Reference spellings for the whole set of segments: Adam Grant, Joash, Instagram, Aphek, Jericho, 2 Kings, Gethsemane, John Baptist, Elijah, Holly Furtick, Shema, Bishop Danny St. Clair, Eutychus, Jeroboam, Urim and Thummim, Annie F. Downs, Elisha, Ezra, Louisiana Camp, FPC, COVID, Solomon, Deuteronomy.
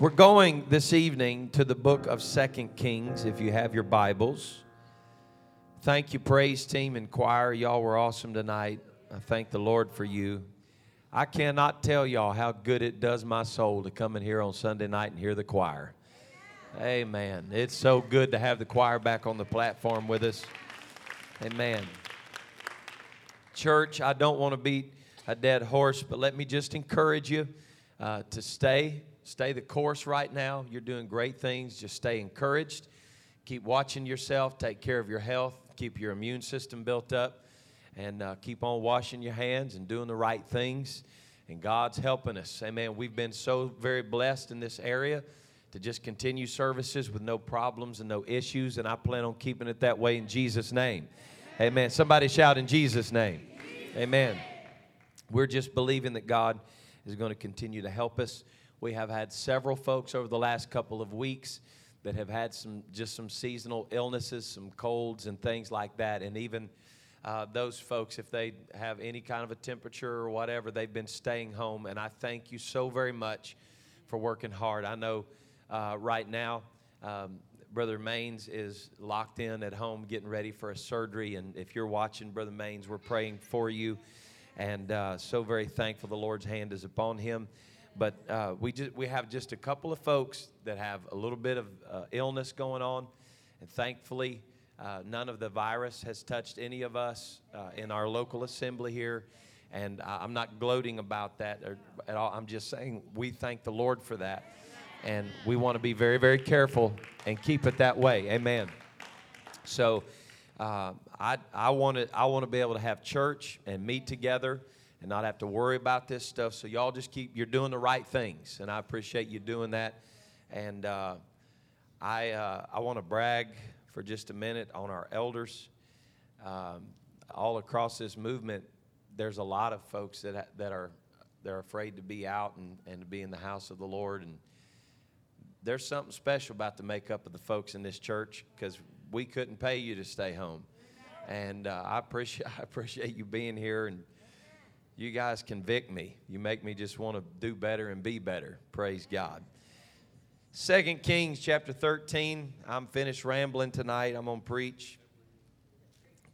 We're going this evening to the book of 2 Kings, if you have your Bibles. Thank you, praise team and choir. Y'all were awesome tonight. I thank the Lord for you. I cannot tell y'all how good it does my soul to come in here on Sunday night and hear the choir. Amen. It's so good to have the choir back on the platform with us. Amen. Church, I don't want to beat a dead horse, but let me just encourage you to stay the course right now. You're doing great things. Just stay encouraged. Keep watching yourself. Take care of your health. Keep your immune system built up. And keep on washing your hands and doing the right things. And God's helping us. Amen. We've been so very blessed in this area to just continue services with no problems and no issues. And I plan on keeping it that way in Jesus' name. Amen. Amen. Somebody shout in Jesus' name. Jesus. Amen. We're just believing that God is going to continue to help us. We have had several folks over the last couple of weeks that have had some seasonal illnesses, some colds and things like that. And even those folks, if they have any kind of a temperature or whatever, they've been staying home. And I thank you so very much for working hard. I know right now, Brother Maines is locked in at home getting ready for a surgery. And if you're watching, Brother Maines, we're praying for you. And so very thankful the Lord's hand is upon him. But we have just a couple of folks that have a little bit of illness going on. And thankfully, none of the virus has touched any of us in our local assembly here. And I'm not gloating about that at all. I'm just saying we thank the Lord for that. And we want to be very, very careful and keep it that way. Amen. So I want to be able to have church and meet together and not have to worry about this stuff. So y'all just you're doing the right things, and I appreciate you doing that. And I want to brag for just a minute on our elders. All across this movement, there's a lot of folks that are afraid to be out and to be in the house of the Lord. And there's something special about the makeup of the folks in this church, because we couldn't pay you to stay home. And I appreciate you being here, and you guys convict me. You make me just want to do better and be better. Praise God. 2 Kings chapter 13. I'm finished rambling tonight. I'm going to preach.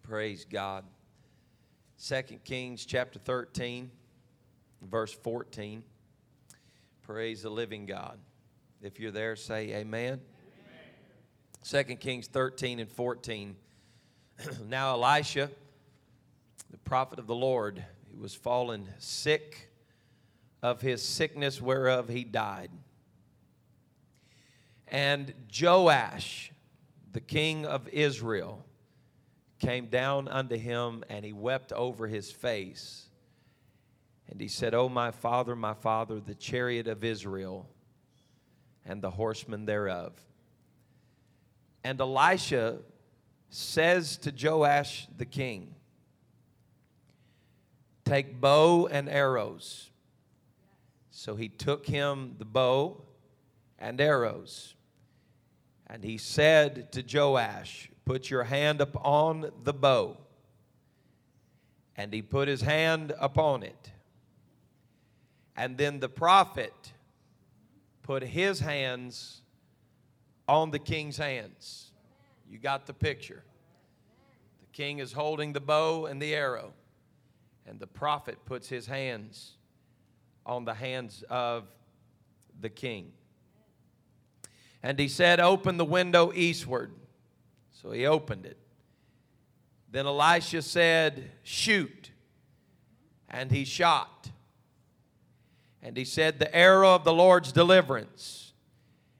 Praise God. 2 Kings chapter 13, verse 14. Praise the living God. If you're there, say amen. 2 Kings 13 and 14. Now Elisha, the prophet of the Lord, was fallen sick of his sickness whereof he died. And Joash, the king of Israel, came down unto him, and he wept over his face. And he said, O my father, the chariot of Israel and the horsemen thereof. And Elisha says to Joash the king, take bow and arrows. So he took him the bow and arrows. And he said to Joash, put your hand upon the bow. And he put his hand upon it. And then the prophet put his hands on the king's hands. You got the picture. The king is holding the bow and the arrow. And the prophet puts his hands on the hands of the king. And he said, open the window eastward. So he opened it. Then Elisha said, shoot. And he shot. And he said, the arrow of the Lord's deliverance,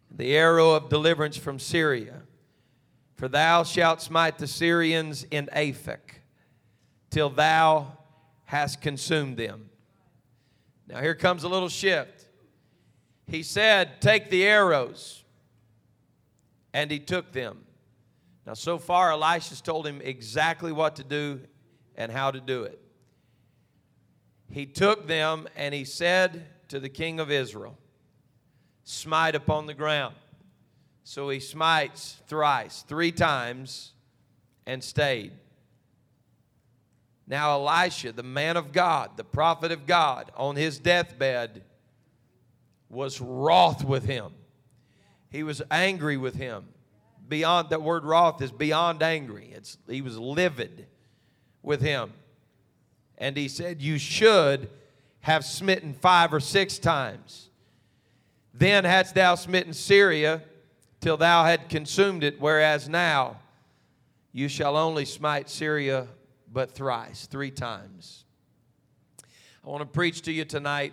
the arrow of deliverance from Syria. For thou shalt smite the Syrians in Aphek, till thou has consumed them. Now here comes a little shift. He said, take the arrows. And he took them. Now so far, Elisha's told him exactly what to do and how to do it. He took them and he said to the king of Israel, smite upon the ground. So he smites thrice, three times, and stayed. Now Elisha, the man of God, the prophet of God, on his deathbed, was wroth with him. He was angry with him. Beyond, that word wroth is beyond angry. He was livid with him. And he said, you should have smitten 5 or 6 times. Then hadst thou smitten Syria till thou had consumed it, whereas now you shall only smite Syria but thrice, 3 times. I want to preach to you tonight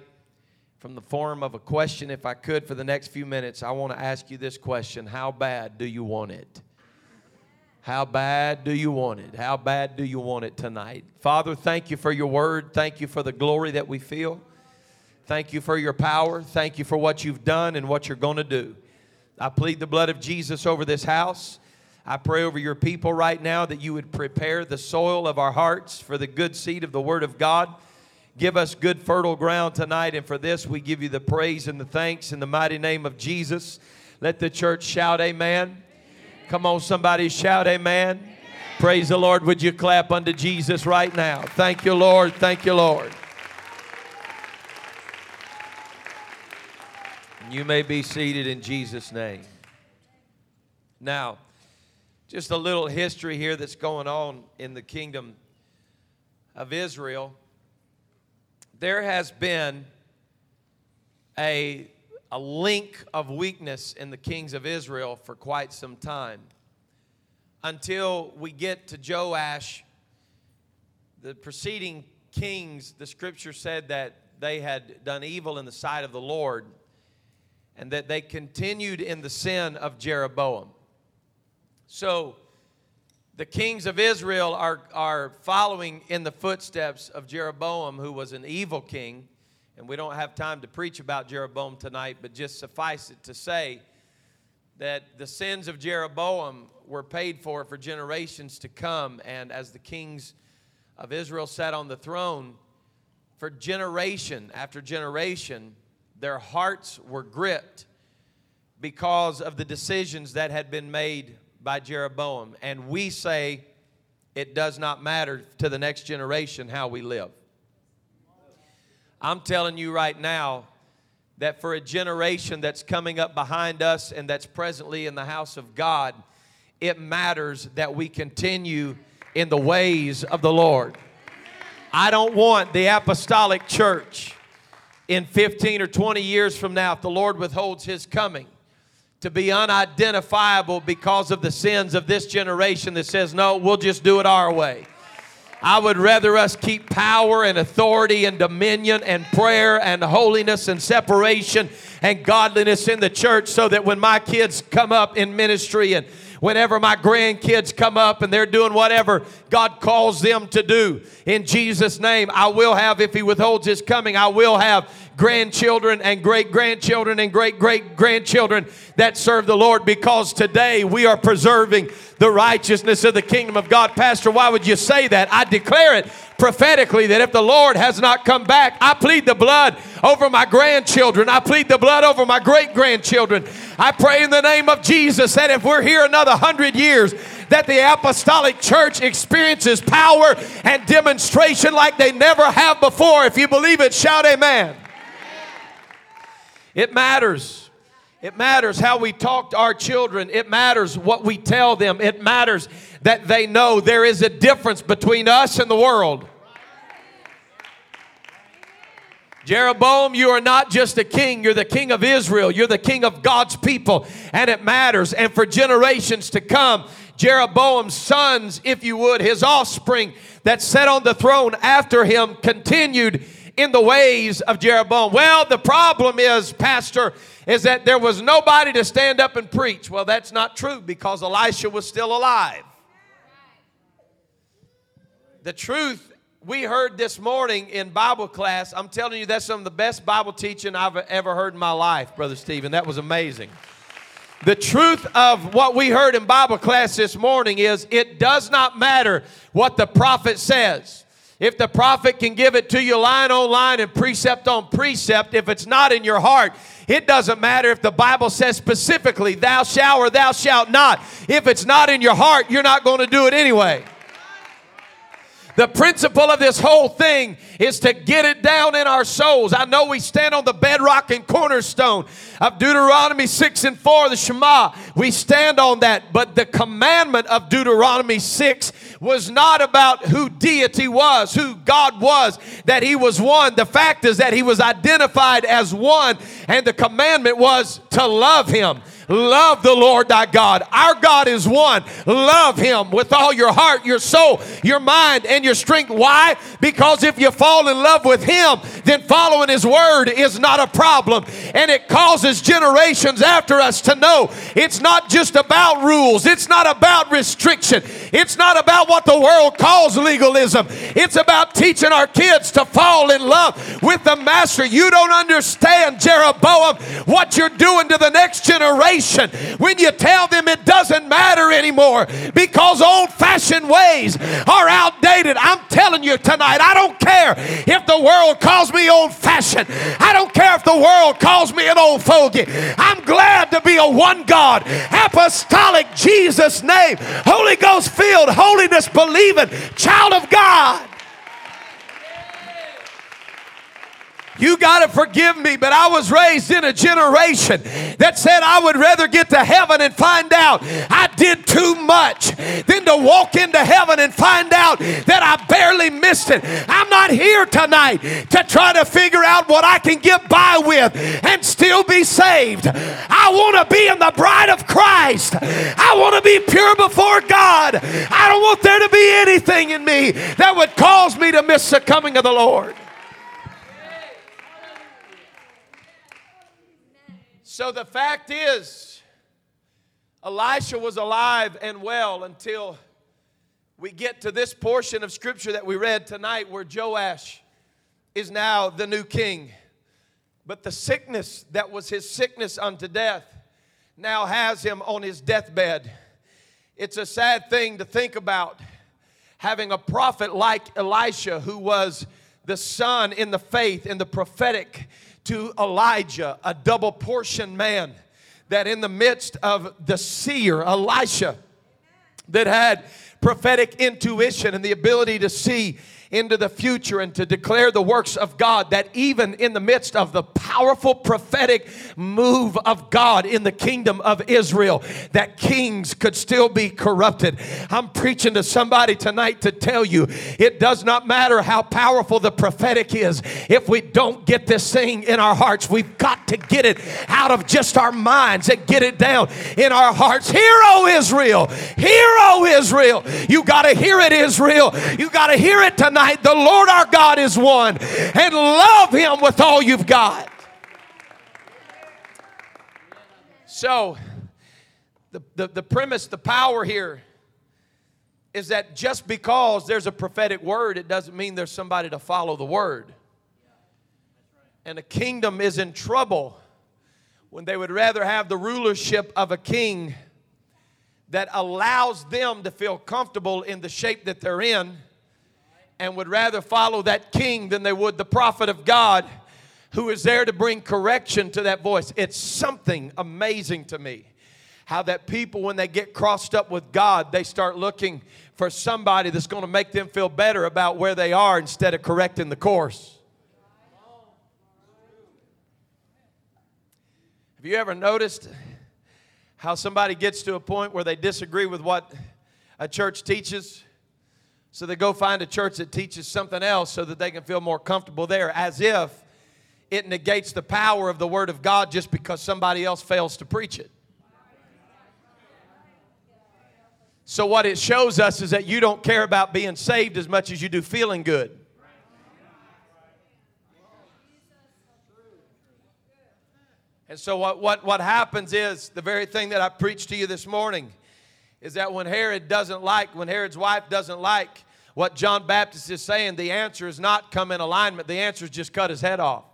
from the form of a question. If I could, for the next few minutes, I want to ask you this question. How bad do you want it? How bad do you want it? How bad do you want it tonight? Father, thank you for your word. Thank you for the glory that we feel. Thank you for your power. Thank you for what you've done and what you're going to do. I plead the blood of Jesus over this house. I pray over your people right now that you would prepare the soil of our hearts for the good seed of the word of God. Give us good fertile ground tonight, and for this we give you the praise and the thanks in the mighty name of Jesus. Let the church shout amen. Amen. Come on, somebody shout amen. Amen. Praise the Lord. Would you clap unto Jesus right now? Thank you, Lord. Thank you, Lord. And you may be seated in Jesus' name. Now, just a little history here that's going on in the kingdom of Israel. There has been a link of weakness in the kings of Israel for quite some time. Until we get to Joash, the preceding kings, the scripture said that they had done evil in the sight of the Lord and that they continued in the sin of Jeroboam. So the kings of Israel are following in the footsteps of Jeroboam, who was an evil king. And we don't have time to preach about Jeroboam tonight, but just suffice it to say that the sins of Jeroboam were paid for generations to come. And as the kings of Israel sat on the throne, for generation after generation, their hearts were gripped because of the decisions that had been made by Jeroboam. And we say it does not matter to the next generation how we live. I'm telling you right now that for a generation that's coming up behind us and that's presently in the house of God, it matters that we continue in the ways of the Lord. I don't want the apostolic church in 15 or 20 years from now, if the Lord withholds his coming, to be unidentifiable because of the sins of this generation that says, no, we'll just do it our way. I would rather us keep power and authority and dominion and prayer and holiness and separation and godliness in the church, so that when my kids come up in ministry and whenever my grandkids come up and they're doing whatever God calls them to do, in Jesus' name, I will have, if he withholds his coming, I will have grandchildren and great-grandchildren and great-great-grandchildren that serve the Lord, because today we are preserving the righteousness of the kingdom of God. Pastor, why would you say that? I declare it prophetically that if the Lord has not come back, I plead the blood over my grandchildren. I plead the blood over my great-grandchildren. I pray in the name of Jesus that if we're here another 100 years, that the apostolic church experiences power and demonstration like they never have before. If you believe it, shout amen. It matters. It matters how we talk to our children. It matters what we tell them. It matters that they know there is a difference between us and the world. Jeroboam, you are not just a king. You're the king of Israel. You're the king of God's people. And it matters. And for generations to come, Jeroboam's sons, if you would, his offspring that sat on the throne after him, continued in the ways of Jeroboam. Well, the problem is, Pastor, is that there was nobody to stand up and preach. Well, that's not true, because Elisha was still alive. The truth we heard this morning in Bible class, I'm telling you, that's some of the best Bible teaching I've ever heard in my life, Brother Stephen. That was amazing. The truth of what we heard in Bible class this morning is it does not matter what the prophet says. If the prophet can give it to you line on line and precept on precept, if it's not in your heart, it doesn't matter if the Bible says specifically, thou shalt or thou shalt not. If it's not in your heart, you're not going to do it anyway. The principle of this whole thing is to get it down in our souls. I know we stand on the bedrock and cornerstone of Deuteronomy 6:4, the Shema. We stand on that. But the commandment of Deuteronomy 6 was not about who deity was, who God was, that he was one. The fact is that he was identified as one, and the commandment was to love him. Love the Lord thy God. Our God is one. Love him with all your heart, your soul, your mind, and your strength. Why? Because if you fall in love with him, then following his word is not a problem. And it causes generations after us to know it's not just about rules. It's not about restriction. It's not about what the world calls legalism. It's about teaching our kids to fall in love with the master. You don't understand, Jeroboam, what you're doing to the next generation when you tell them it doesn't matter anymore because old-fashioned ways are outdated. I'm telling you tonight, I don't care if the world calls me old-fashioned. I don't care if the world calls me an old fogey. I'm glad to be a one God, apostolic, Jesus name, Holy Ghost filled, holiness believing child of God. You got to forgive me, but I was raised in a generation that said I would rather get to heaven and find out I did too much than to walk into heaven and find out that I barely missed it. I'm not here tonight to try to figure out what I can get by with and still be saved. I want to be in the bride of Christ. I want to be pure before God. I don't want there to be anything in me that would cause me to miss the coming of the Lord. So the fact is, Elisha was alive and well until we get to this portion of Scripture that we read tonight where Joash is now the new king. But the sickness that was his sickness unto death now has him on his deathbed. It's a sad thing to think about, having a prophet like Elisha, who was the son in the faith, in the prophetic, to Elijah, a double portion man, that in the midst of the seer, Elisha, that had prophetic intuition and the ability to see into the future and to declare the works of God, that even in the midst of the powerful prophetic move of God in the kingdom of Israel, that kings could still be corrupted. I'm preaching to somebody tonight to tell you it does not matter how powerful the prophetic is. If we don't get this thing in our hearts, we've got to get it out of just our minds and get it down in our hearts. Hear, O Israel! Hear, O Israel! You got to hear it, Israel! You got to hear it tonight. The Lord our God is one, and love him with all you've got. So the premise, the power here is that just because there's a prophetic word, it doesn't mean there's somebody to follow the word. And a kingdom is in trouble when they would rather have the rulership of a king that allows them to feel comfortable in the shape that they're in, and would rather follow that king than they would the prophet of God, who is there to bring correction to that voice. It's something amazing to me how that people, when they get crossed up with God, they start looking for somebody that's going to make them feel better about where they are instead of correcting the course. Have you ever noticed how somebody gets to a point where they disagree with what a church teaches? So they go find a church that teaches something else so that they can feel more comfortable there, as if it negates the power of the Word of God just because somebody else fails to preach it. So what it shows us is that you don't care about being saved as much as you do feeling good. And so what happens is the very thing that I preached to you this morning is that when Herod's wife doesn't like what John Baptist is saying, the answer is not come in alignment. The answer is just cut his head off.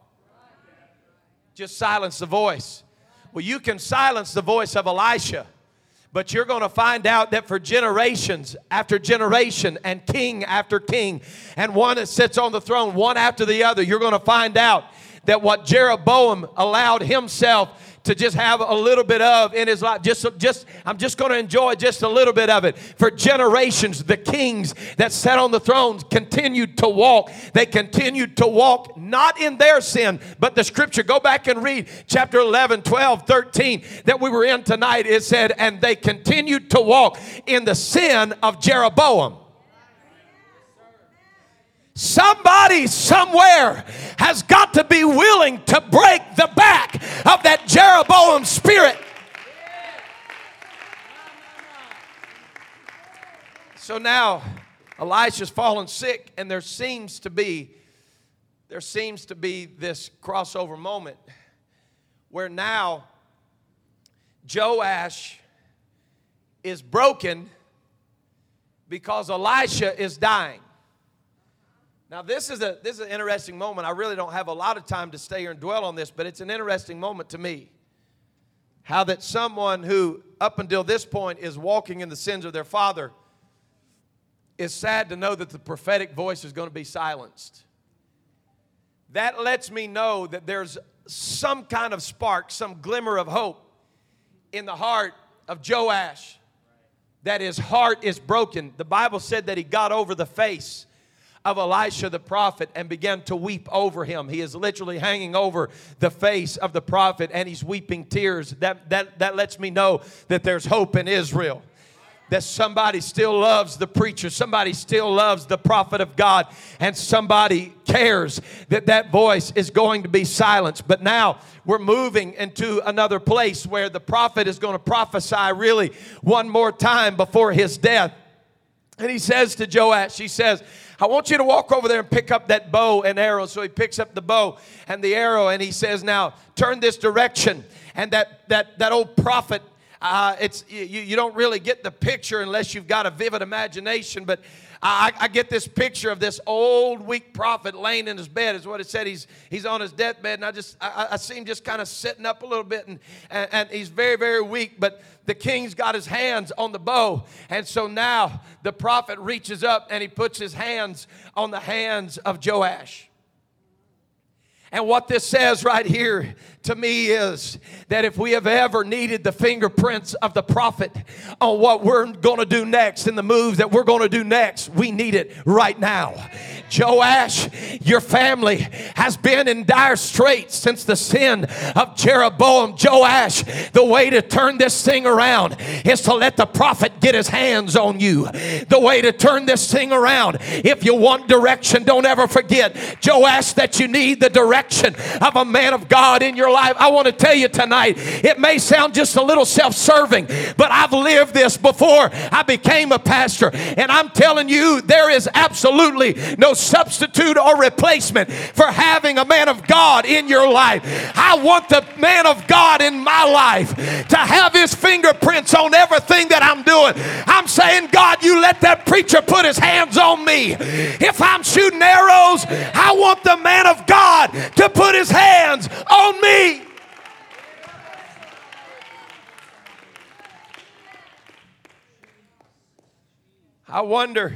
Just silence the voice. Well, you can silence the voice of Elisha, but you're going to find out that for generations after generation and king after king, and one that sits on the throne, one after the other, you're going to find out that what Jeroboam allowed himself to just have a little bit of in his life. I'm just going to enjoy just a little bit of it. For generations, the kings that sat on the thrones continued to walk. They continued to walk not in their sin, but the scripture. Go back and read chapter 11, 12, 13 that we were in tonight. It said, and they continued to walk in the sin of Jeroboam. Somebody somewhere has got to be willing to break the back of that Jeroboam spirit. So now Elisha's fallen sick, and there seems to be this crossover moment where now Joash is broken because Elisha is dying. Now, this is an interesting moment. I really don't have a lot of time to stay here and dwell on this, but it's an interesting moment to me. How that someone who, up until this point, is walking in the sins of their father is sad to know that the prophetic voice is going to be silenced. That lets me know that there's some kind of spark, some glimmer of hope in the heart of Joash, that his heart is broken. The Bible said that he got over the face of Elisha the prophet and began to weep over him. He is literally hanging over the face of the prophet, and he's weeping tears. That lets me know that there's hope in Israel. That somebody still loves the preacher. Somebody still loves the prophet of God. And somebody cares that that voice is going to be silenced. But now we're moving into another place where the prophet is going to prophesy really one more time before his death. And he says to Joash, he says, I want you to walk over there and pick up that bow and arrow. So he picks up the bow and the arrow, and he says, now turn this direction. And that old prophet, it's you don't really get the picture unless you've got a vivid imagination. But I get this picture of this old, weak prophet laying in his bed is what it said. He's on his deathbed, and I see him just kind of sitting up a little bit, and he's very, very weak. But the king's got his hands on the bow, and so now the prophet reaches up, and he puts his hands on the hands of Joash. And what this says right here to me is that if we have ever needed the fingerprints of the prophet on what we're going to do next and the moves that we're going to do next, we need it right now. Joash, your family has been in dire straits since the sin of Jeroboam. Joash, the way to turn this thing around is to let the prophet get his hands on you. The way to turn this thing around, if you want direction, don't ever forget, Joash, that you need the direction of a man of God in your life. I want to tell you tonight, it may sound just a little self-serving, but I've lived this before I became a pastor, and I'm telling you, there is absolutely no substitute or replacement for having a man of God in your life. I want the man of God in my life to have his fingerprints on everything that I'm doing. I'm saying, God, you let that preacher put his hands on me. If I'm shooting arrows, I want the man of God to put his hands on me. I wonder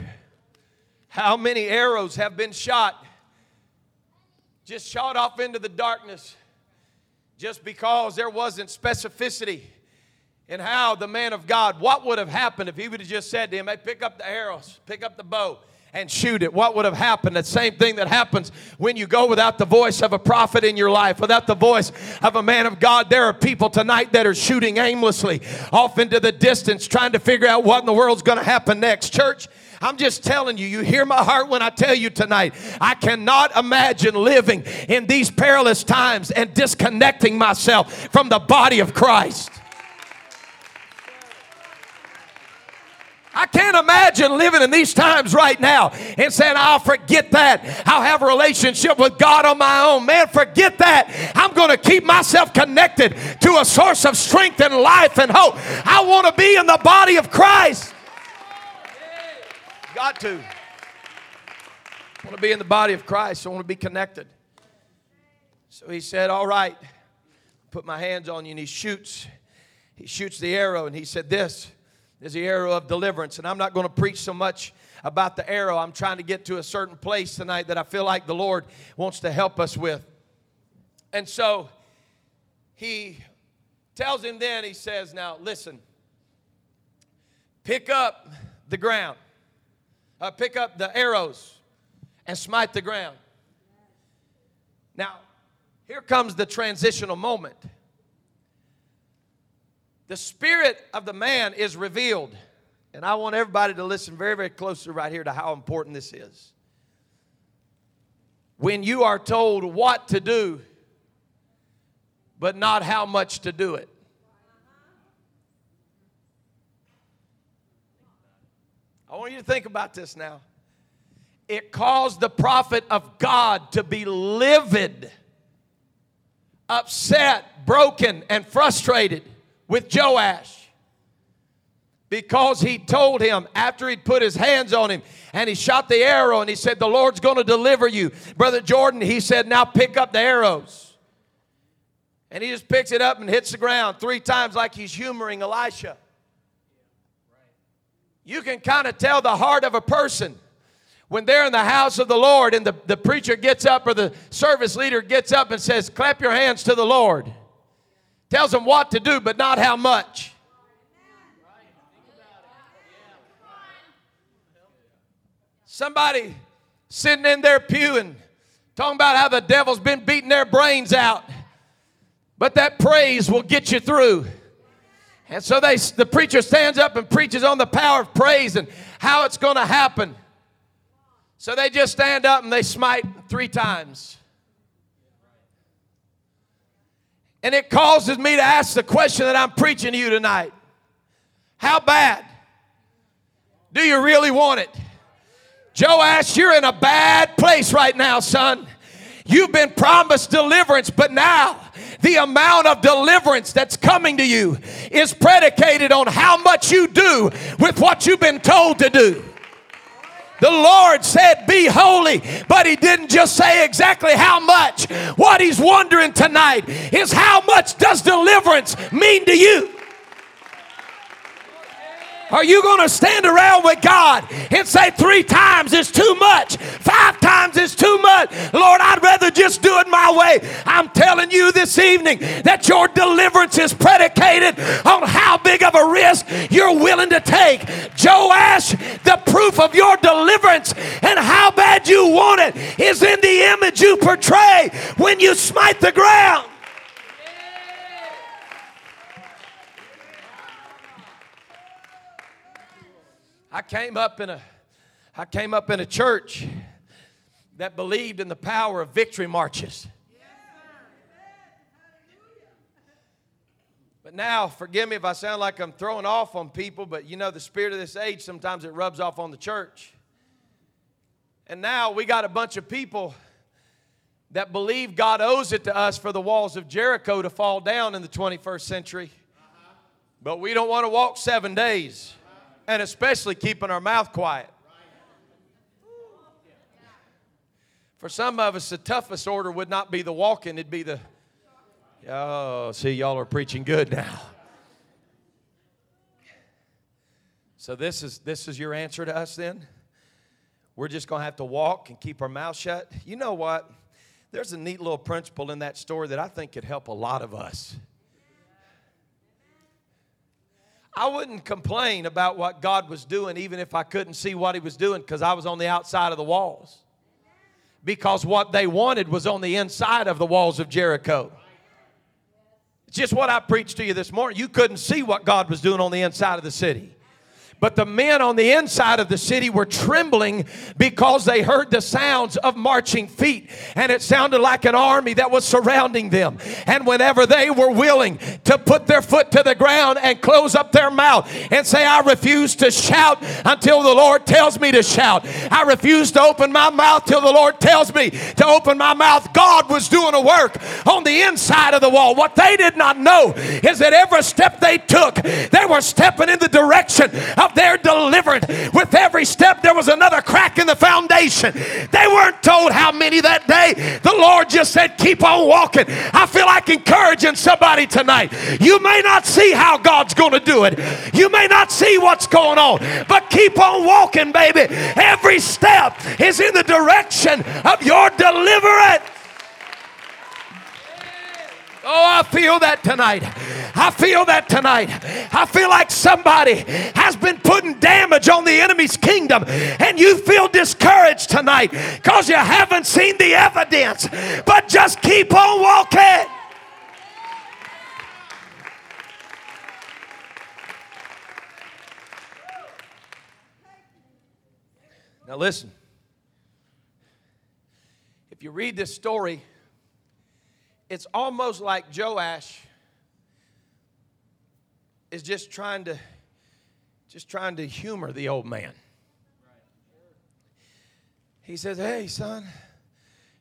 how many arrows have been shot off into the darkness just because there wasn't specificity in how the man of God, what would have happened if he would have just said to him, hey, pick up the arrows, pick up the bow and shoot it. What would have happened? That same thing that happens when you go without the voice of a prophet in your life, without the voice of a man of God. There are people tonight that are shooting aimlessly off into the distance, trying to figure out what in the world's going to happen next. Church, I'm just telling you, you hear my heart when I tell you tonight, I cannot imagine living in these perilous times and disconnecting myself from the body of Christ. I can't imagine living in these times right now and saying, I'll forget that. I'll have a relationship with God on my own. Man, forget that. I'm going to keep myself connected to a source of strength and life and hope. I want to be in the body of Christ. Got to. I want to be in the body of Christ. I want to be connected. So he said, all right, put my hands on you. And he shoots the arrow, and he said, this is the arrow of deliverance. And I'm not going to preach so much about the arrow. I'm trying to get to a certain place tonight that I feel like the Lord wants to help us with. And so he tells him then, he says, now listen, pick up the ground. Pick up the arrows and smite the ground. Now, here comes the transitional moment. The spirit of the man is revealed. And I want everybody to listen very, very closely right here to how important this is. When you are told what to do, but not how much to do it. I want you to think about this now. It caused the prophet of God to be livid, upset, broken, and frustrated with Joash. Because he told him after he'd put his hands on him and he shot the arrow and he said, the Lord's going to deliver you. Brother Jordan, he said, now pick up the arrows. And he just picks it up and hits the ground three times like he's humoring Elisha. You can kind of tell the heart of a person when they're in the house of the Lord and the preacher gets up or the service leader gets up and says, clap your hands to the Lord. Tells them what to do, but not how much. Somebody sitting in their pew and talking about how the devil's been beating their brains out. But that praise will get you through. And so the preacher stands up and preaches on the power of praise and how it's going to happen. So they just stand up and they smite three times. And it causes me to ask the question that I'm preaching to you tonight. How bad do you really want it? Joash, you're in a bad place right now, son. You've been promised deliverance, but now the amount of deliverance that's coming to you is predicated on how much you do with what you've been told to do. The Lord said, be holy, but he didn't just say exactly how much. What he's wondering tonight is how much does deliverance mean to you? Are you going to stand around with God and say 3 times is too much, 5 times is too much? Lord, I'd rather just do it my way. I'm telling you this evening that your deliverance is predicated on how big of a risk you're willing to take. Joash, the proof of your deliverance and how bad you want it is in the image you portray when you smite the ground. I came up in a church that believed in the power of victory marches. But now, forgive me if I sound like I'm throwing off on people, but you know the spirit of this age, sometimes it rubs off on the church. And now we got a bunch of people that believe God owes it to us for the walls of Jericho to fall down in the 21st century. But we don't want to walk 7 days. And especially keeping our mouth quiet. For some of us, the toughest order would not be the walking. It'd be the, see, y'all are preaching good now. So this is your answer to us then? We're just going to have to walk and keep our mouth shut? You know what? There's a neat little principle in that story that I think could help a lot of us. I wouldn't complain about what God was doing even if I couldn't see what he was doing because I was on the outside of the walls. Because what they wanted was on the inside of the walls of Jericho. It's just what I preached to you this morning. You couldn't see what God was doing on the inside of the city. But the men on the inside of the city were trembling because they heard the sounds of marching feet. And it sounded like an army that was surrounding them. And whenever they were willing to put their foot to the ground and close up their mouth and say, I refuse to shout until the Lord tells me to shout. I refuse to open my mouth till the Lord tells me to open my mouth. God was doing a work on the inside of the wall. What they did not know is that every step they took, they were stepping in the direction of their deliverance. With every step there was another crack in the foundation. They weren't told how many that day. The Lord just said, keep on walking. I feel like encouraging somebody tonight. You may not see how God's going to do it. You may not see what's going on, but keep on walking, baby. Every step is in the direction of your deliverance. Oh, I feel that tonight. I feel that tonight. I feel like somebody has been putting damage on the enemy's kingdom, and you feel discouraged tonight because you haven't seen the evidence. But just keep on walking. Now listen, if you read this story, it's almost like Joash is just trying to humor the old man. He says, "Hey, son,"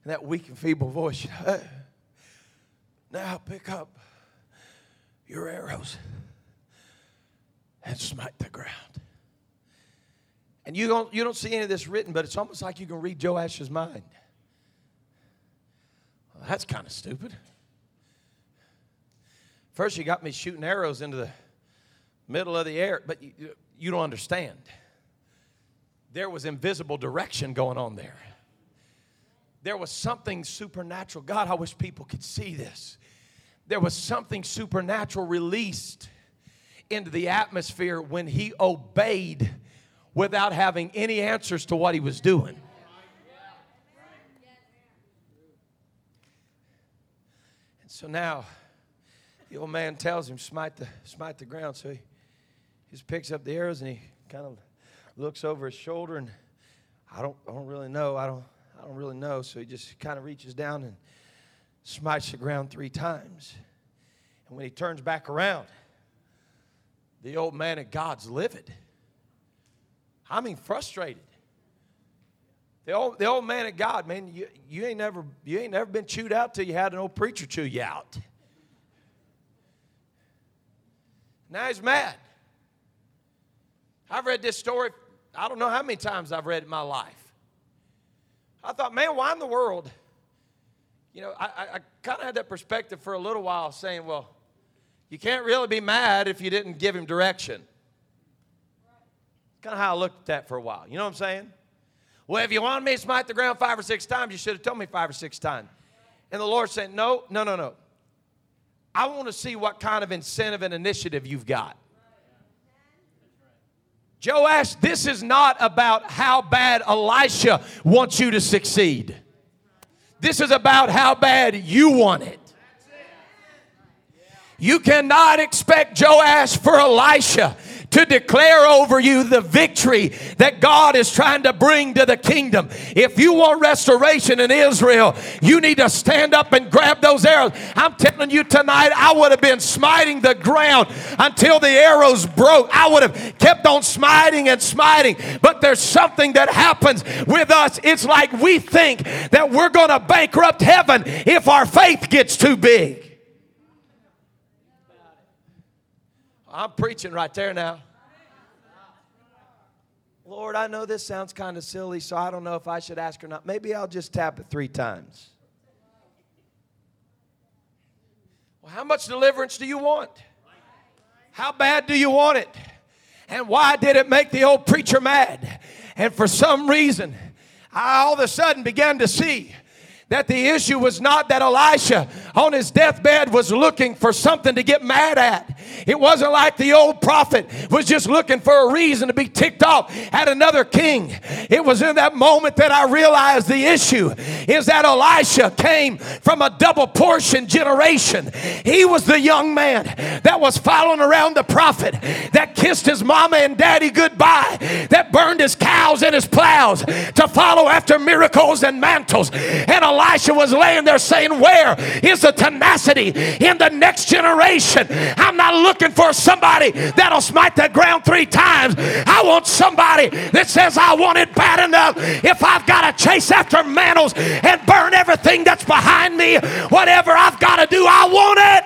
in that weak and feeble voice, "hey, now pick up your arrows and smite the ground." And you don't see any of this written, but it's almost like you can read Joash's mind. Well, that's kind of stupid. First, you got me shooting arrows into the middle of the air, but you don't understand. There was invisible direction going on there. There was something supernatural. God, I wish people could see this. There was something supernatural released into the atmosphere when he obeyed without having any answers to what he was doing. And so now the old man tells him, smite the ground. So he just picks up the arrows and he kind of looks over his shoulder, and I don't really know. So he just kind of reaches down and smites the ground three times. And when he turns back around, the old man of God's livid. I mean, frustrated. The old man of God, man, you ain't never been chewed out till you had an old preacher chew you out. Now he's mad. I've read this story, I don't know how many times I've read it in my life. I thought, man, why in the world? You know, I kind of had that perspective for a little while, saying, well, you can't really be mad if you didn't give him direction. Kind of how I looked at that for a while. You know what I'm saying? Well, if you wanted me to smite the ground 5 or 6 times, you should have told me 5 or 6 times. And the Lord said, no. I want to see what kind of incentive and initiative you've got. Joash, this is not about how bad Elisha wants you to succeed. This is about how bad you want it. You cannot expect Joash for Elisha to declare over you the victory that God is trying to bring to the kingdom. If you want restoration in Israel, you need to stand up and grab those arrows. I'm telling you tonight, I would have been smiting the ground until the arrows broke. I would have kept on smiting. But there's something that happens with us. It's like we think that we're going to bankrupt heaven if our faith gets too big. I'm preaching right there now. Lord, I know this sounds kind of silly, so I don't know if I should ask or not. Maybe I'll just tap it 3 times. Well, how much deliverance do you want? How bad do you want it? And why did it make the old preacher mad? And for some reason, I all of a sudden began to see that the issue was not that Elisha on his deathbed was looking for something to get mad at. It wasn't like the old prophet was just looking for a reason to be ticked off at another king. It was in that moment that I realized the issue is that Elisha came from a double portion generation. He was the young man that was following around the prophet, that kissed his mama and daddy goodbye, that burned his cows and his plows to follow after miracles and mantles. And Elisha was laying there saying, where is the tenacity in the next generation? I'm not looking for somebody that'll smite the ground 3 times. I want somebody that says, I want it bad enough. If I've got to chase after mantles and burn everything that's behind me, whatever I've got to do, I want it.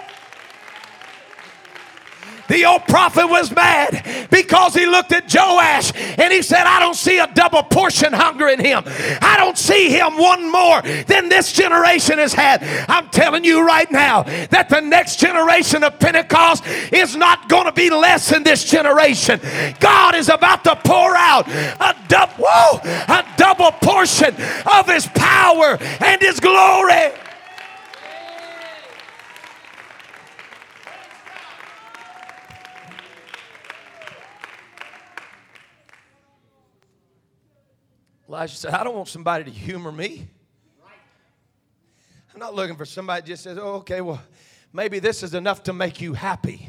The old prophet was mad because he looked at Joash and he said, I don't see a double portion hunger in him. I don't see him one more than this generation has had. I'm telling you right now that the next generation of Pentecost is not going to be less than this generation. God is about to pour out a double portion of his power and his glory. Elisha said, I don't want somebody to humor me. I'm not looking for somebody that just says, oh, okay, well, maybe this is enough to make you happy.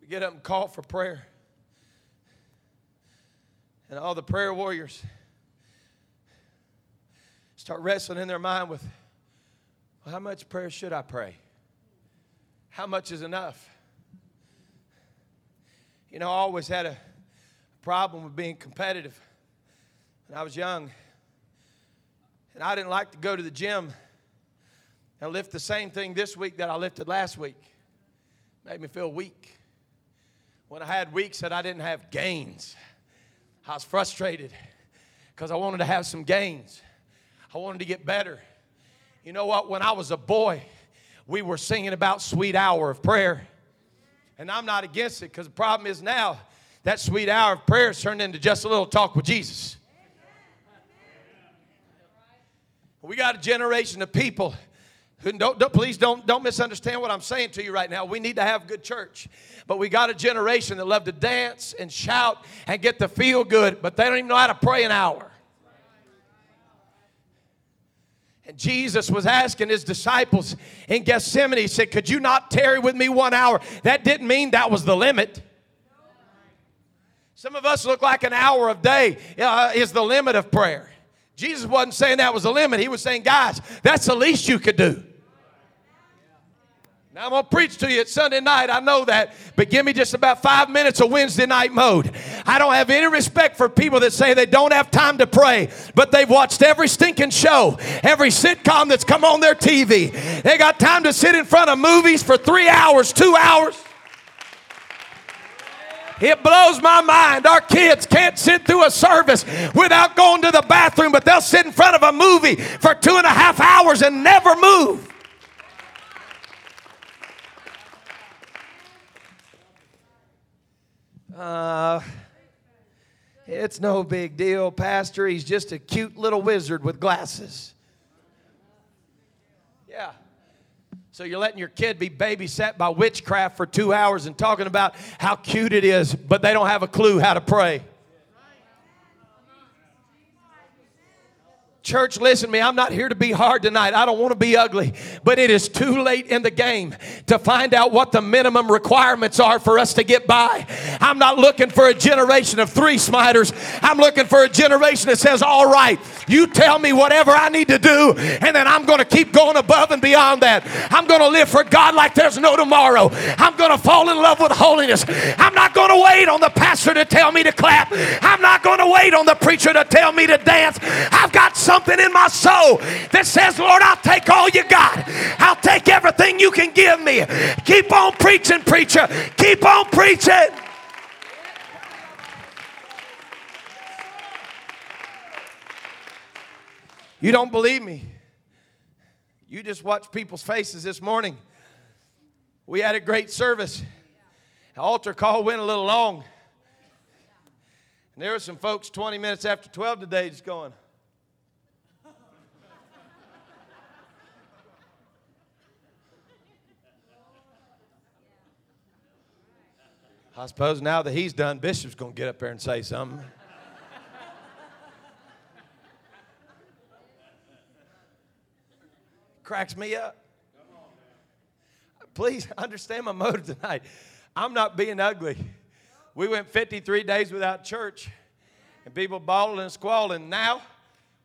We get up and call for prayer. And all the prayer warriors start wrestling in their mind with, well, how much prayer should I pray? How much is enough? You know, I always had a problem with being competitive when I was young. And I didn't like to go to the gym and lift the same thing this week that I lifted last week. It made me feel weak. When I had weeks that I didn't have gains, I was frustrated because I wanted to have some gains. I wanted to get better. You know what? When I was a boy, we were singing about sweet hour of prayer. And I'm not against it because the problem is now that sweet hour of prayer has turned into just a little talk with Jesus. We got a generation of people who don't misunderstand what I'm saying to you right now. We need to have good church. But we got a generation that love to dance and shout and get to feel good, but they don't even know how to pray an hour. And Jesus was asking his disciples in Gethsemane, he said, could you not tarry with me 1 hour? That didn't mean that was the limit. Some of us look like an hour a day is the limit of prayer. Jesus wasn't saying that was the limit. He was saying, guys, that's the least you could do. Now, I'm going to preach to you at Sunday night. I know that. But give me just about 5 minutes of Wednesday night mode. I don't have any respect for people that say they don't have time to pray, but they've watched every stinking show, every sitcom that's come on their TV. They got time to sit in front of movies for 3 hours, 2 hours. It blows my mind. Our kids can't sit through a service without going to the bathroom, but they'll sit in front of a movie for 2.5 hours and never move. It's no big deal, Pastor. He's just a cute little wizard with glasses. Yeah. So you're letting your kid be babysat by witchcraft for 2 hours and talking about how cute it is, but they don't have a clue how to pray. Church, listen to me. I'm not here to be hard tonight. I don't want to be ugly, but it is too late in the game to find out what the minimum requirements are for us to get by. I'm not looking for a generation of three smiters. I'm looking for a generation that says, all right, you tell me whatever I need to do, and then I'm going to keep going above and beyond that. I'm going to live for God like there's no tomorrow. I'm going to fall in love with holiness. I'm not going to wait on the pastor to tell me to clap. I'm not going to wait on the preacher to tell me to dance. I've got something in my soul that says, Lord, I'll take all you got. I'll take everything you can give me. Keep on preaching, preacher. Keep on preaching. You don't believe me? You just watched people's faces this morning. We had a great service. The altar call went a little long. And there were some folks 20 minutes after 12 today just going, I suppose now that he's done, Bishop's going to get up there and say something. Cracks me up. Please understand my motive tonight. I'm not being ugly. We went 53 days without church, and people bawled and squalled, and now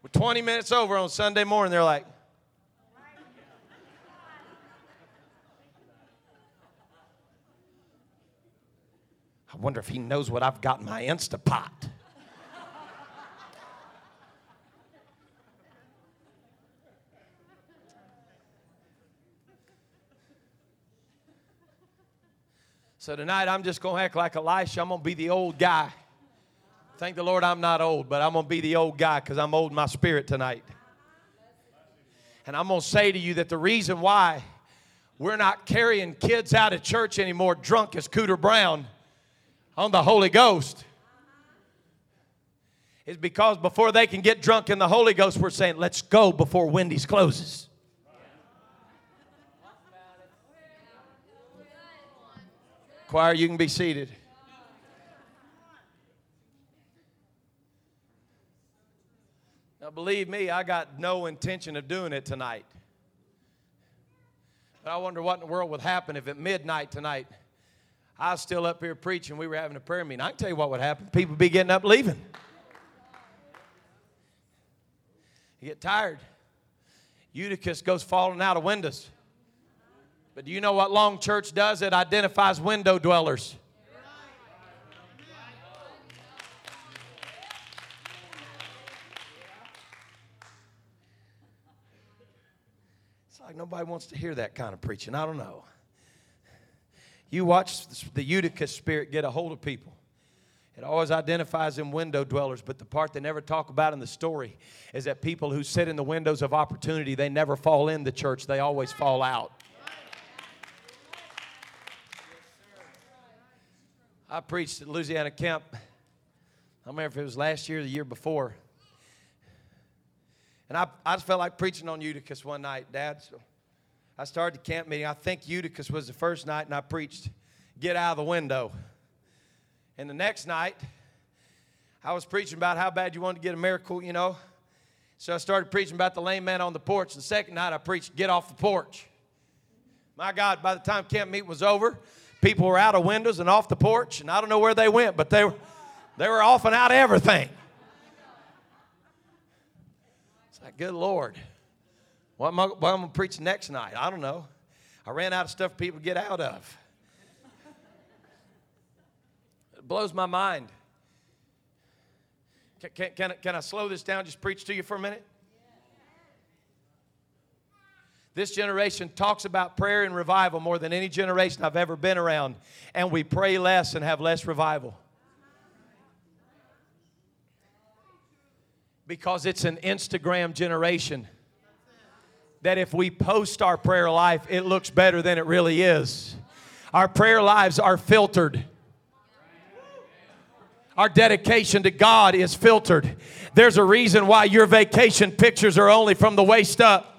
we're 20 minutes over on Sunday morning. They're like, I wonder if he knows what I've got in my Instapot. So tonight I'm just going to act like Elisha. I'm going to be the old guy. Thank the Lord I'm not old, but I'm going to be the old guy because I'm old in my spirit tonight. And I'm going to say to you that the reason why we're not carrying kids out of church anymore drunk as Cooter Brown on the Holy Ghost is because before they can get drunk in the Holy Ghost, we're saying, let's go before Wendy's closes. Choir, you can be seated. believe me, I got no intention of doing it tonight. But I wonder what in the world would happen if at midnight tonight I was still up here preaching. We were having a prayer meeting. I can tell you what would happen. People would be getting up leaving. You get tired. Eutychus goes falling out of windows. But do you know what long church does? It identifies window dwellers. It's like nobody wants to hear that kind of preaching. I don't know. You watch the Eutychus spirit get a hold of people. It always identifies them window dwellers, but the part they never talk about in the story is that people who sit in the windows of opportunity, they never fall in the church. They always fall out. I preached at Louisiana Camp. I don't remember if it was last year or the year before. And I just felt like preaching on Eutychus one night, Dad. So I started the camp meeting. I think Eutychus was the first night, and I preached, "Get out of the window." And the next night, I was preaching about how bad you wanted to get a miracle, you know. So I started preaching about the lame man on the porch. The second night, I preached, "Get off the porch." My God, by the time camp meet was over, people were out of windows and off the porch, and I don't know where they went, but they were off and out of everything. It's like, good Lord, what am I going to preach next night? I don't know. I ran out of stuff people get out of. Blows my mind. Can I slow this down, just preach to you for a minute? This generation talks about prayer and revival more than any generation I've ever been around, and we pray less and have less revival. Because it's an Instagram generation that if we post our prayer life, it looks better than it really is. Our prayer lives are filtered. Our dedication to God is filtered. There's a reason why your vacation pictures are only from the waist up.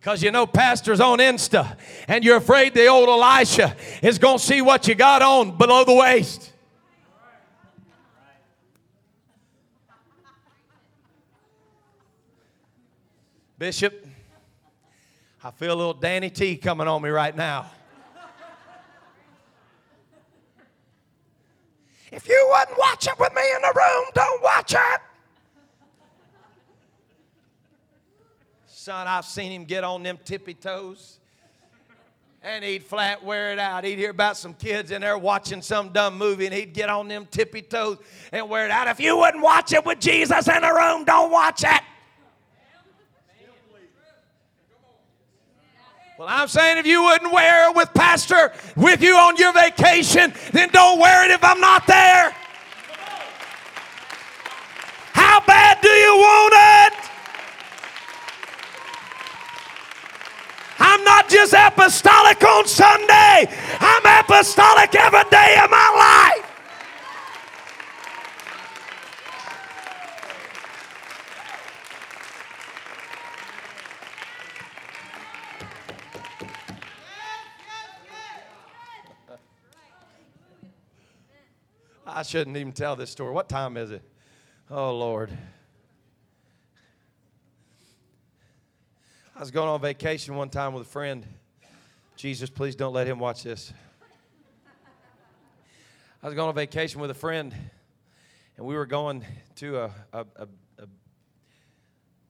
Because you know pastors on Insta, and you're afraid the old Elisha is going to see what you got on below the waist. Bishop, I feel a little Danny T coming on me right now. If you wouldn't watch it with me in the room, don't watch it. Son, I've seen him get on them tippy toes, and he'd flat wear it out. He'd hear about some kids in there watching some dumb movie, and he'd get on them tippy toes and wear it out. If you wouldn't watch it with Jesus in the room, don't watch it. Well, I'm saying if you wouldn't wear it with Pastor with you on your vacation, then don't wear it if I'm not there. How bad do you want it? I'm not just apostolic on Sunday. I'm apostolic every day of my life. I shouldn't even tell this story. What time is it? Oh, Lord. I was going on vacation one time with a friend. Jesus, please don't let him watch this. I was going on vacation with a friend, and we were going to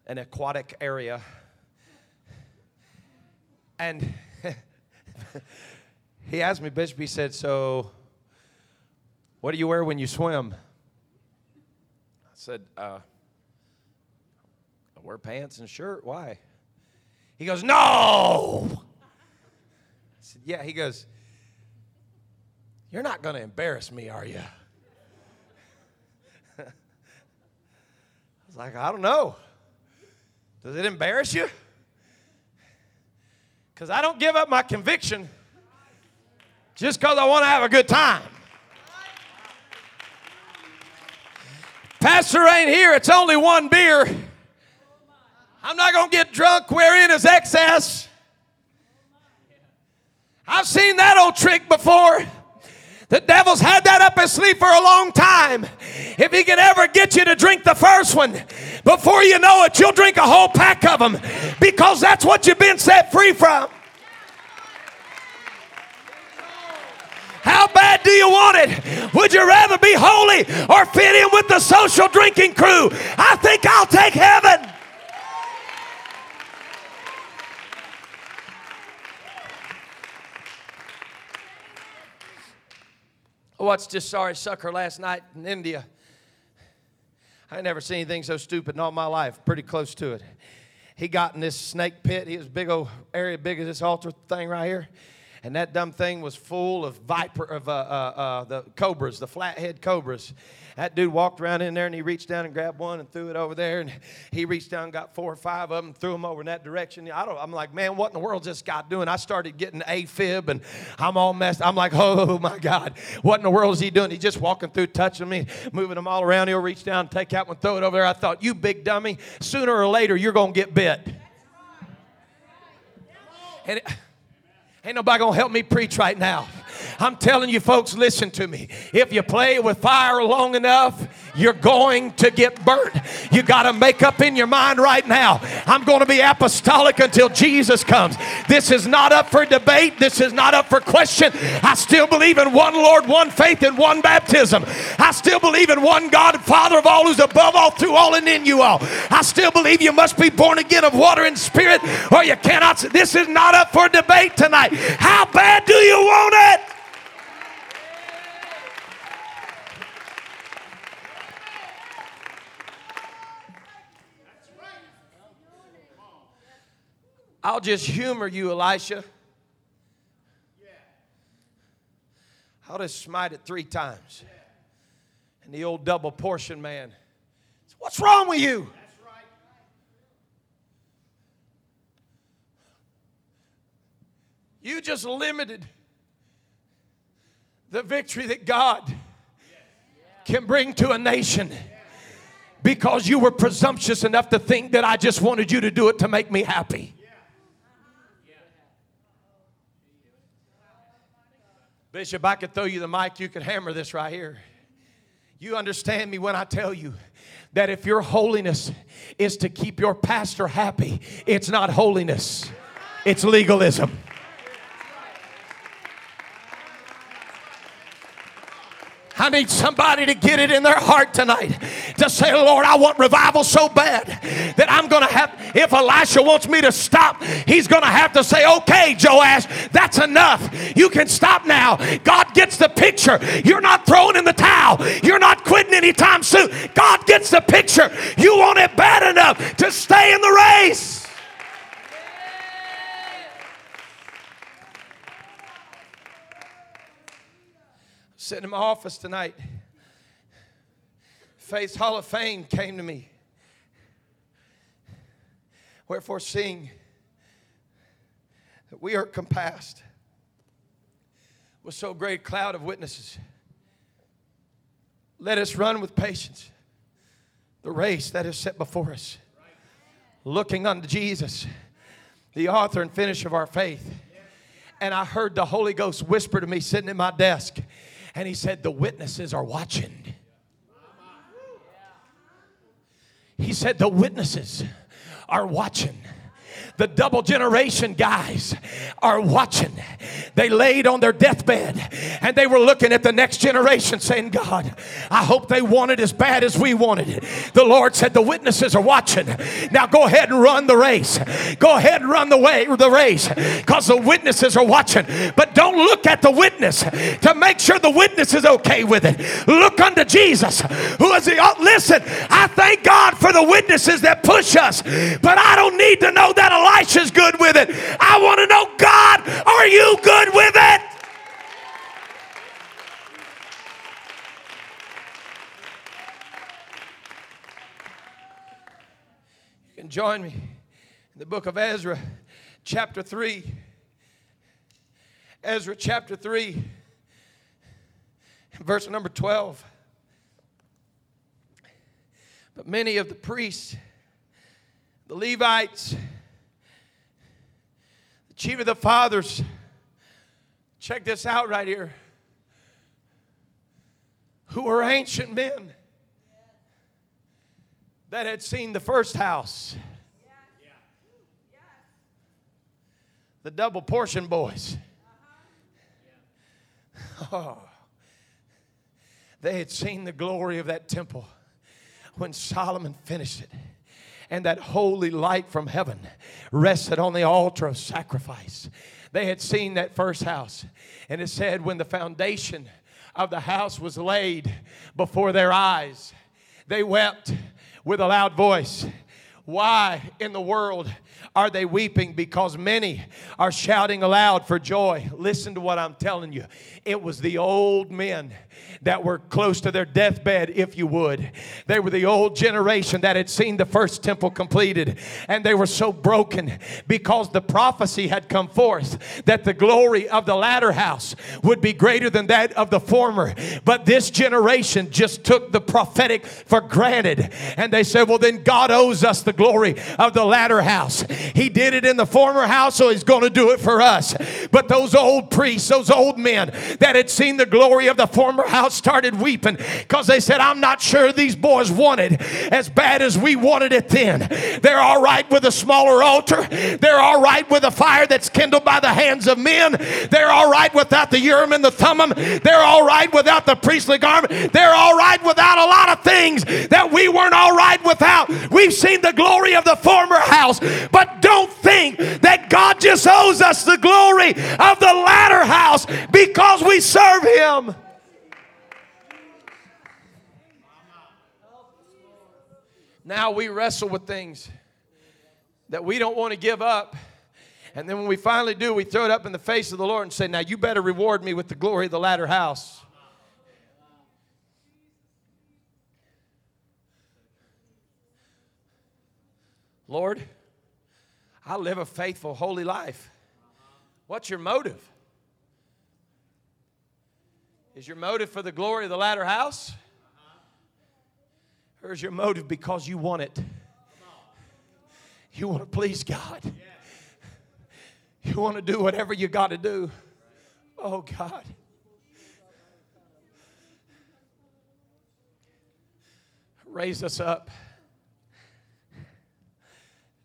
an aquatic area. And he asked me, Bishop, he said, so what do you wear when you swim? I said, I wear pants and shirt. Why? He goes, no! I said, yeah. He goes, you're not going to embarrass me, are you? I was like, I don't know. Does it embarrass you? Because I don't give up my conviction just because I want to have a good time. Pastor ain't here. It's only one beer. I'm not going to get drunk wherein is excess. I've seen that old trick before. The devil's had that up his sleeve for a long time. If he can ever get you to drink the first one, before you know it, you'll drink a whole pack of them because that's what you've been set free from. How bad do you want it? Would you rather be holy or fit in with the social drinking crew? I think I'll take heaven. I watched this sorry sucker last night in India. I ain't never seen anything so stupid in all my life. Pretty close to it. He got in this snake pit. He was a big old area, big as this altar thing right here. And that dumb thing was full of the cobras, the flathead cobras. That dude walked around in there and he reached down and grabbed one and threw it over there. And he reached down and got 4 or 5 of them, threw them over in that direction. I'm like, man, what in the world's this guy doing? I started getting AFib and I'm all messed. I'm like, oh my God, what in the world is he doing? He's just walking through, touching me, moving them all around. He'll reach down and take that one, throw it over there. I thought, you big dummy, sooner or later you're going to get bit. And ain't nobody going to help me preach right now. I'm telling you folks, listen to me. If you play with fire long enough, you're going to get burnt. You got to make up in your mind right now. I'm going to be apostolic until Jesus comes. This is not up for debate. This is not up for question. I still believe in one Lord, one faith, and one baptism. I still believe in one God, Father of all, who's above all, through all, and in you all. I still believe you must be born again of water and spirit, or you cannot. This is not up for debate tonight. How bad do you want it? I'll just humor you, Elisha. I'll just smite it 3 times. And the old double portion man says, what's wrong with you? You just limited the victory that God can bring to a nation because you were presumptuous enough to think that I just wanted you to do it to make me happy. Bishop, I could throw you the mic. You could hammer this right here. You understand me when I tell you that if your holiness is to keep your pastor happy, it's not holiness. It's legalism. I need somebody to get it in their heart tonight to say, Lord, I want revival so bad that I'm going to have, if Elisha wants me to stop, he's going to have to say, okay, Joash, that's enough. You can stop now. God gets the picture. You're not throwing in the towel. You're not quitting anytime soon. God gets the picture. You want it bad enough to stay in the race. Sitting in my office tonight, Faith Hall of Fame came to me. Wherefore, seeing that we are compassed with so great a cloud of witnesses, let us run with patience the race that is set before us, looking unto Jesus, the author and finisher of our faith. And I heard the Holy Ghost whisper to me sitting at my desk. And he said, the witnesses are watching. He said, the witnesses are watching. The double generation guys are watching. They laid on their deathbed and they were looking at the next generation saying, God, I hope they want it as bad as we wanted it. The Lord said, the witnesses are watching. Now go ahead and run the race. Go ahead and run the race because the witnesses are watching. But don't look at the witness to make sure the witness is okay with it. Look unto Jesus, who is the... Listen, I thank God for the witnesses that push us, but I don't need to know that Elisha's good with it. I want to know, God, are you good with it? You can join me in the book of Ezra, chapter 3. Ezra, chapter 3, verse number 12. But many of the priests, the Levites, chief of the fathers Check this out right here. Who were ancient men that had seen the first house. The double portion boys. Oh, they had seen the glory of that temple when Solomon finished it. And that holy light from heaven rested on the altar of sacrifice. They had seen that first house. And it said when the foundation of the house was laid before their eyes, they wept with a loud voice. Why in the world are they weeping? Because many are shouting aloud for joy. Listen to what I'm telling you. It was the old men that were close to their deathbed, if you would. They were the old generation that had seen the first temple completed. And they were so broken because the prophecy had come forth that the glory of the latter house would be greater than that of the former. But this generation just took the prophetic for granted. And they said, well, then God owes us the glory of the latter house. He did it in the former house, so he's going to do it for us. But those old priests, those old men that had seen the glory of the former house started weeping because they said, I'm not sure these boys want it as bad as we wanted it then. They're all right with a smaller altar. They're all right with a fire that's kindled by the hands of men. They're all right without the Urim and the Thummim. They're all right without the priestly garment. They're all right without a lot of things that we weren't all right without. We've seen the glory of the former house, but don't think that God just owes us the glory of the latter house because we serve him. Now we wrestle with things that we don't want to give up, and then when we finally do, we throw it up in the face of the Lord and say, now you better reward me with the glory of the latter house. Lord, I live a faithful, holy life. What's your motive? Is your motive for the glory of the latter house? Or is your motive because you want it? You want to please God. You want to do whatever you got to do. Oh, God. Raise us up.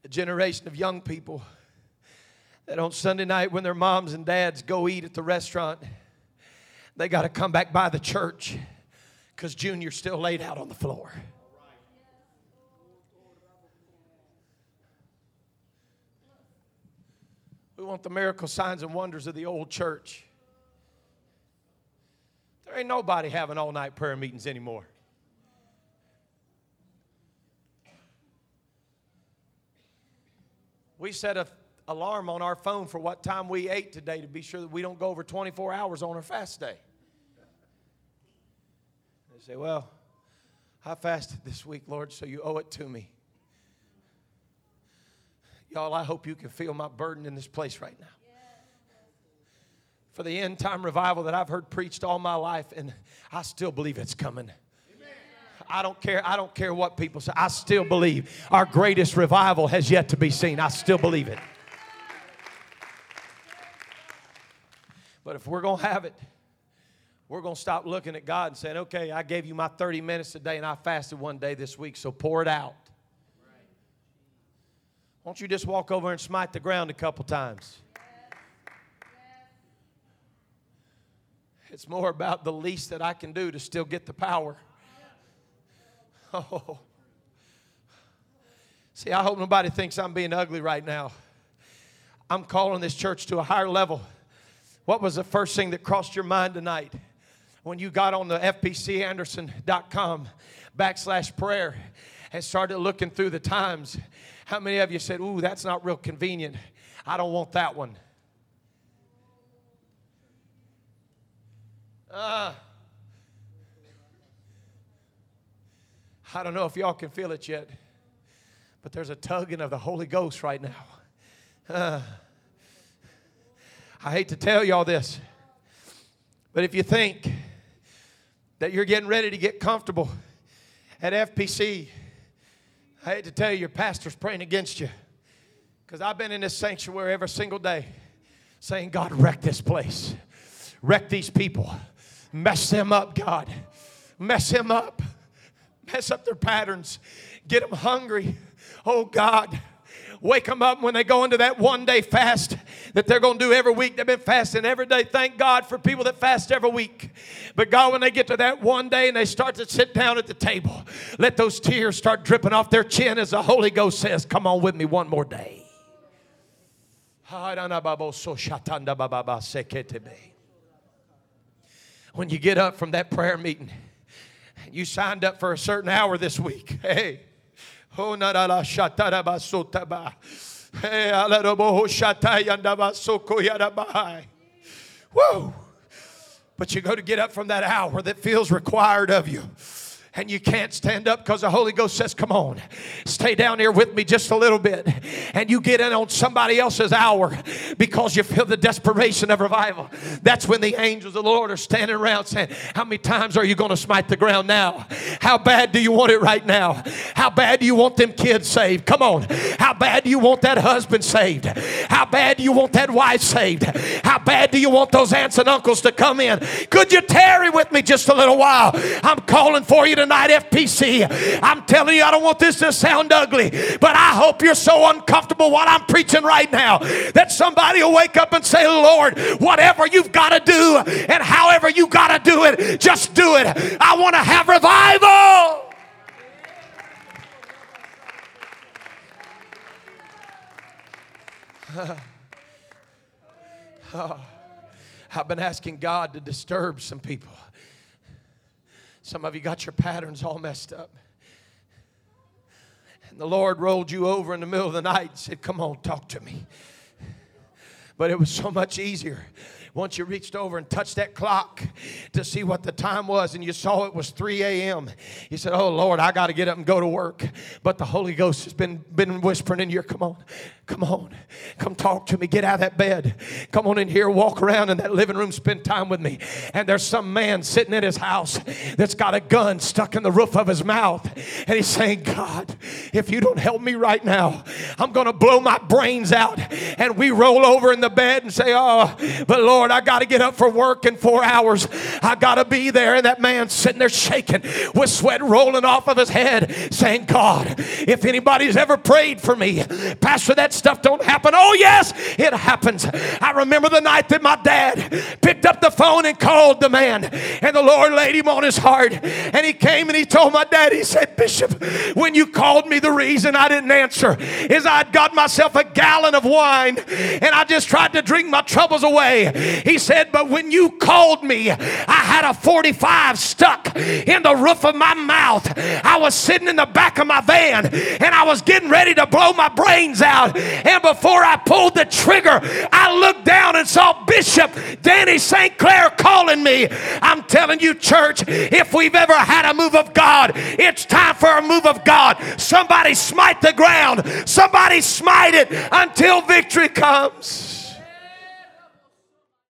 A generation of young people that on Sunday night when their moms and dads go eat at the restaurant, they got to come back by the church because Junior's still laid out on the floor. We want the miracle signs and wonders of the old church. There ain't nobody having all-night prayer meetings anymore. We set an alarm on our phone for what time we ate today to be sure that we don't go over 24 hours on our fast day. They say, well, I fasted this week, Lord, so you owe it to me. Y'all, I hope you can feel my burden in this place right now. For the end time revival that I've heard preached all my life, and I still believe it's coming. I don't care what people say. I still believe our greatest revival has yet to be seen. I still believe it. But if we're going to have it, we're going to stop looking at God and saying, okay, I gave you my 30 minutes today and I fasted one day this week, so pour it out. Won't you just walk over and smite the ground a couple times? It's more about the least that I can do to still get the power. Oh. See, I hope nobody thinks I'm being ugly right now. I'm calling this church to a higher level. What was the first thing that crossed your mind tonight when you got on the fpcanderson.com/prayer and started looking through the times? How many of you said, ooh, that's not real convenient. I don't want that one. I don't know if y'all can feel it yet, but there's a tugging of the Holy Ghost right now. I hate to tell y'all this, but if you think that you're getting ready to get comfortable at FPC, I hate to tell you, your pastor's praying against you, because I've been in this sanctuary every single day saying, God, wreck this place. Wreck these people. Mess them up, God. Mess them up. Mess up their patterns. Get them hungry. Oh, God. Wake them up when they go into that one-day fast that they're going to do every week. They've been fasting every day. Thank God for people that fast every week. But God, when they get to that one day and they start to sit down at the table, let those tears start dripping off their chin as the Holy Ghost says, come on with me one more day. When you get up from that prayer meeting, you signed up for a certain hour this week. Hey. Oh, whoa. But you go to get up from that hour that feels required of you. And you can't stand up because the Holy Ghost says, come on, stay down here with me just a little bit. And you get in on somebody else's hour because you feel the desperation of revival. That's when the angels of the Lord are standing around saying, how many times are you going to smite the ground now? How bad do you want it right now? How bad do you want them kids saved? Come on. How bad do you want that husband saved? How bad do you want that wife saved? How bad do you want those aunts and uncles to come in? Could you tarry with me just a little while? I'm calling for you to tonight, FPC. I'm telling you, I don't want this to sound ugly, but I hope you're so uncomfortable while I'm preaching right now that somebody will wake up and say, Lord, whatever you've got to do and however you got to do it, just do it. I want to have revival. I've been asking God to disturb some people. Some of you got your patterns all messed up. And the Lord rolled you over in the middle of the night and said, come on, talk to me. But it was so much easier once you reached over and touched that clock to see what the time was, and you saw it was 3 a.m. You said, oh, Lord, I got to get up and go to work. But the Holy Ghost has been whispering in your ear, come on, come on, come talk to me. Get out of that bed. Come on in here, walk around in that living room, spend time with me. And there's some man sitting in his house that's got a gun stuck in the roof of his mouth. And he's saying, God, if you don't help me right now, I'm going to blow my brains out. And we roll over in the bed and say, oh, but Lord, I got to get up for work in 4 hours. I got to be there. And that man's sitting there shaking with sweat rolling off of his head saying, God, if anybody's ever prayed for me, Pastor, that stuff don't happen. Oh, yes, it happens. I remember the night that my dad picked up the phone and called the man, and the Lord laid him on his heart. And he came and he told my dad, he said, Bishop, when you called me, the reason I didn't answer is I'd got myself a gallon of wine and I just tried to drink my troubles away. He said, but when you called me, I had a 45 stuck in the roof of my mouth. I was sitting in the back of my van, and I was getting ready to blow my brains out. And before I pulled the trigger, I looked down and saw Bishop Danny St. Clair calling me. I'm telling you, church, if we've ever had a move of God, it's time for a move of God. Somebody smite the ground. Somebody smite it until victory comes.